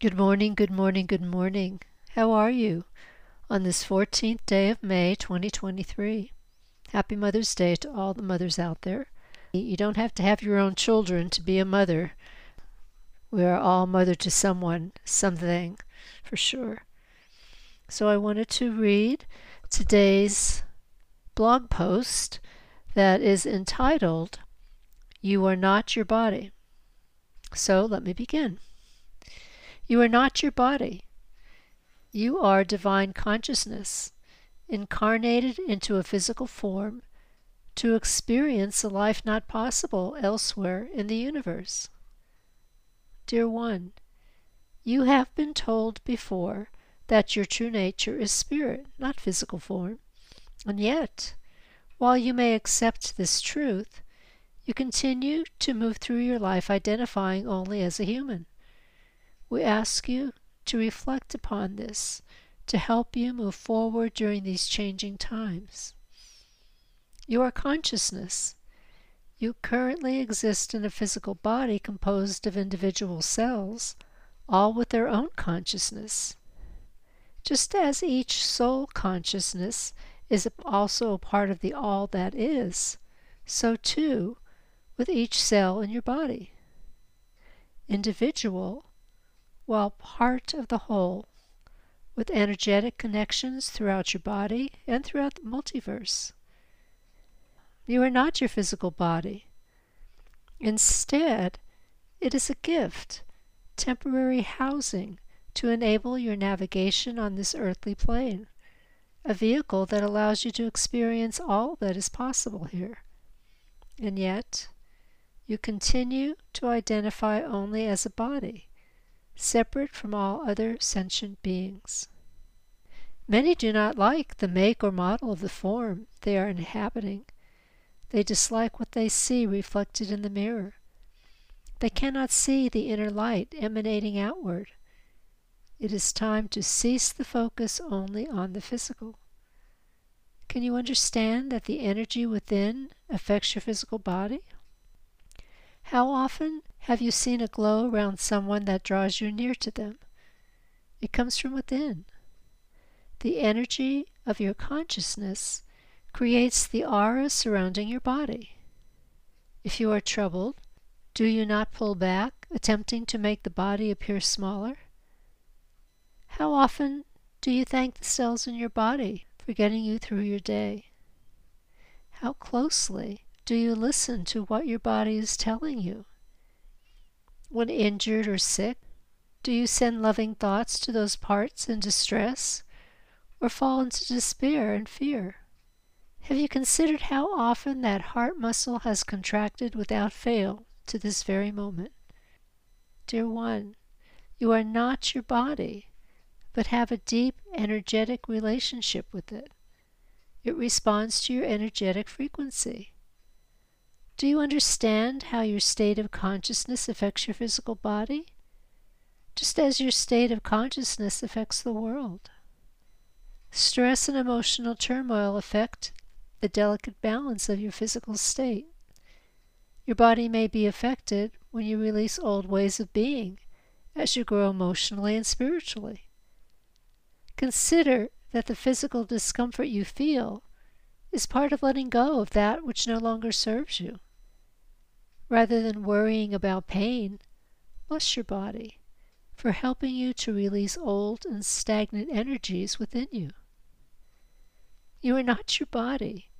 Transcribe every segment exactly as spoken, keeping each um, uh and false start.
Good morning, good morning, good morning. How are you on this fourteenth day of May twenty twenty-three? Happy Mother's Day to all the mothers out there. You don't have to have your own children to be a mother. We are all mother to someone, something, for sure. So I wanted to read today's blog post that is entitled, You Are Not Your Body. So let me begin. You are not your body. You are divine consciousness, incarnated into a physical form to experience a life not possible elsewhere in the universe. Dear one, you have been told before that your true nature is spirit, not physical form. And yet, while you may accept this truth, you continue to move through your life identifying only as a human. We ask you to reflect upon this to help you move forward during these changing times. You are consciousness. You currently exist in a physical body composed of individual cells, all with their own consciousness. Just as each soul consciousness is also a part of the all that is, so too with each cell in your body. Individual, while part of the whole, with energetic connections throughout your body and throughout the multiverse. You are not your physical body. Instead, it is a gift, temporary housing to enable your navigation on this earthly plane, a vehicle that allows you to experience all that is possible here. And yet, you continue to identify only as a body, separate from all other sentient beings. Many do not like the make or model of the form they are inhabiting. They dislike what they see reflected in the mirror. They cannot see the inner light emanating outward. It is time to cease the focus only on the physical. Can you understand that the energy within affects your physical body? How often have you seen a glow around someone that draws you near to them? It comes from within. The energy of your consciousness creates the aura surrounding your body. If you are troubled, do you not pull back, attempting to make the body appear smaller? How often do you thank the cells in your body for getting you through your day? How closely do you listen to what your body is telling you? When injured or sick, do you send loving thoughts to those parts in distress or fall into despair and fear? Have you considered how often that heart muscle has contracted without fail to this very moment? Dear one, you are not your body, but have a deep energetic relationship with it. It responds to your energetic frequency. Do you understand how your state of consciousness affects your physical body, just as your state of consciousness affects the world? Stress and emotional turmoil affect the delicate balance of your physical state. Your body may be affected when you release old ways of being as you grow emotionally and spiritually. Consider that the physical discomfort you feel is part of letting go of that which no longer serves you. Rather than worrying about pain, bless your body for helping you to release old and stagnant energies within you. You are not your body,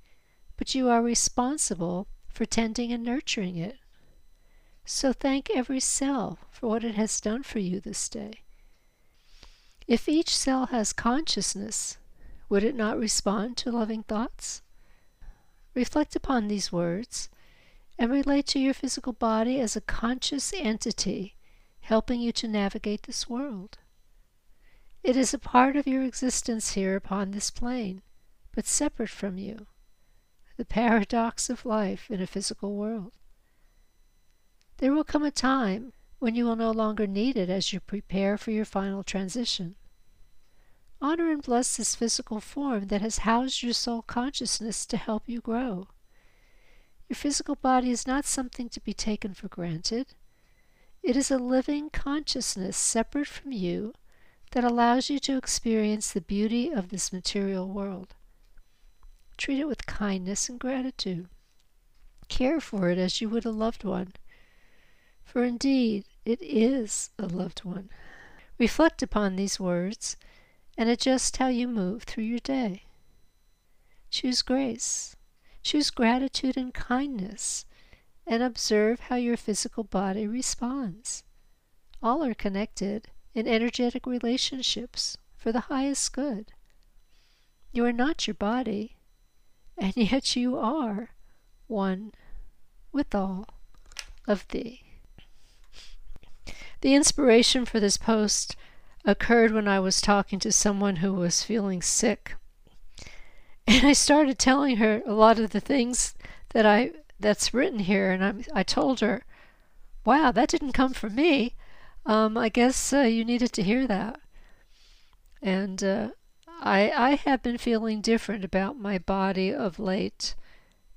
but you are responsible for tending and nurturing it. So thank every cell for what it has done for you this day. If each cell has consciousness, would it not respond to loving thoughts? Reflect upon these words and relate to your physical body as a conscious entity helping you to navigate this world. It is a part of your existence here upon this plane, but separate from you. The paradox of life in a physical world. There will come a time when you will no longer need it as you prepare for your final transition. Honor and bless this physical form that has housed your soul consciousness to help you grow. Your physical body is not something to be taken for granted. It is a living consciousness separate from you that allows you to experience the beauty of this material world. Treat it with kindness and gratitude. Care for it as you would a loved one, for indeed it is a loved one. Reflect upon these words and adjust how you move through your day. Choose grace. Choose gratitude and kindness, and observe how your physical body responds. All are connected in energetic relationships for the highest good. You are not your body, and yet you are one with all of thee. The inspiration for this post occurred when I was talking to someone who was feeling sick, and I started telling her a lot of the things that I that's written here, and I'm, I told her, wow, that didn't come from me. Um, I guess uh, you needed to hear that. And uh, I, I have been feeling different about my body of late,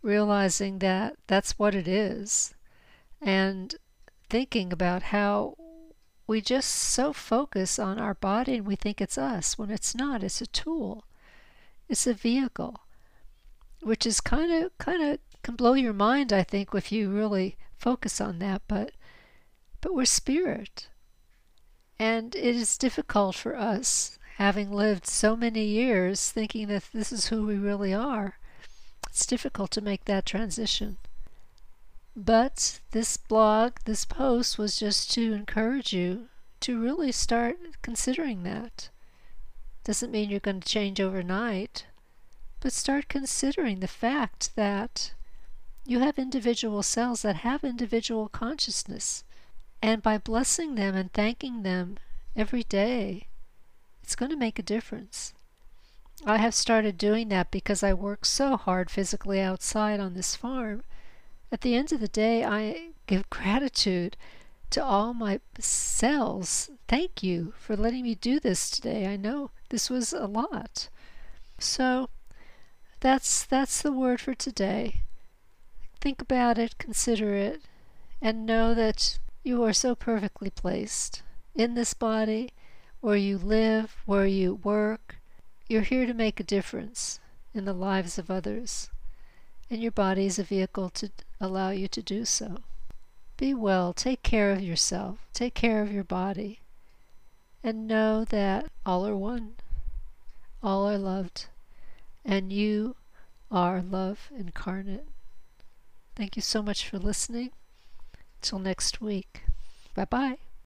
realizing that that's what it is, and thinking about how we just so focus on our body and we think it's us, when it's not. It's a tool. It's a vehicle, which is kind of, kind of can blow your mind, I think, if you really focus on that. But, but we're spirit, and it is difficult for us, having lived so many years thinking that this is who we really are. It's difficult to make that transition. But this blog, this post, was just to encourage you to really start considering that. Doesn't mean you're going to change overnight, but start considering the fact that you have individual cells that have individual consciousness, and by blessing them and thanking them every day, it's going to make a difference. I have started doing that because I work so hard physically outside on this farm. At the end of the day, I give gratitude to all my cells. Thank you for letting me do this today. I know this was a lot. So that's that's the word for today. Think about it, consider it, and know that you are so perfectly placed in this body, where you live, where you work. You're here to make a difference in the lives of others, and your body is a vehicle to allow you to do so. Be well, take care of yourself, take care of your body, and know that all are one, all are loved, and you are love incarnate. Thank you so much for listening. Till next week. Bye-bye.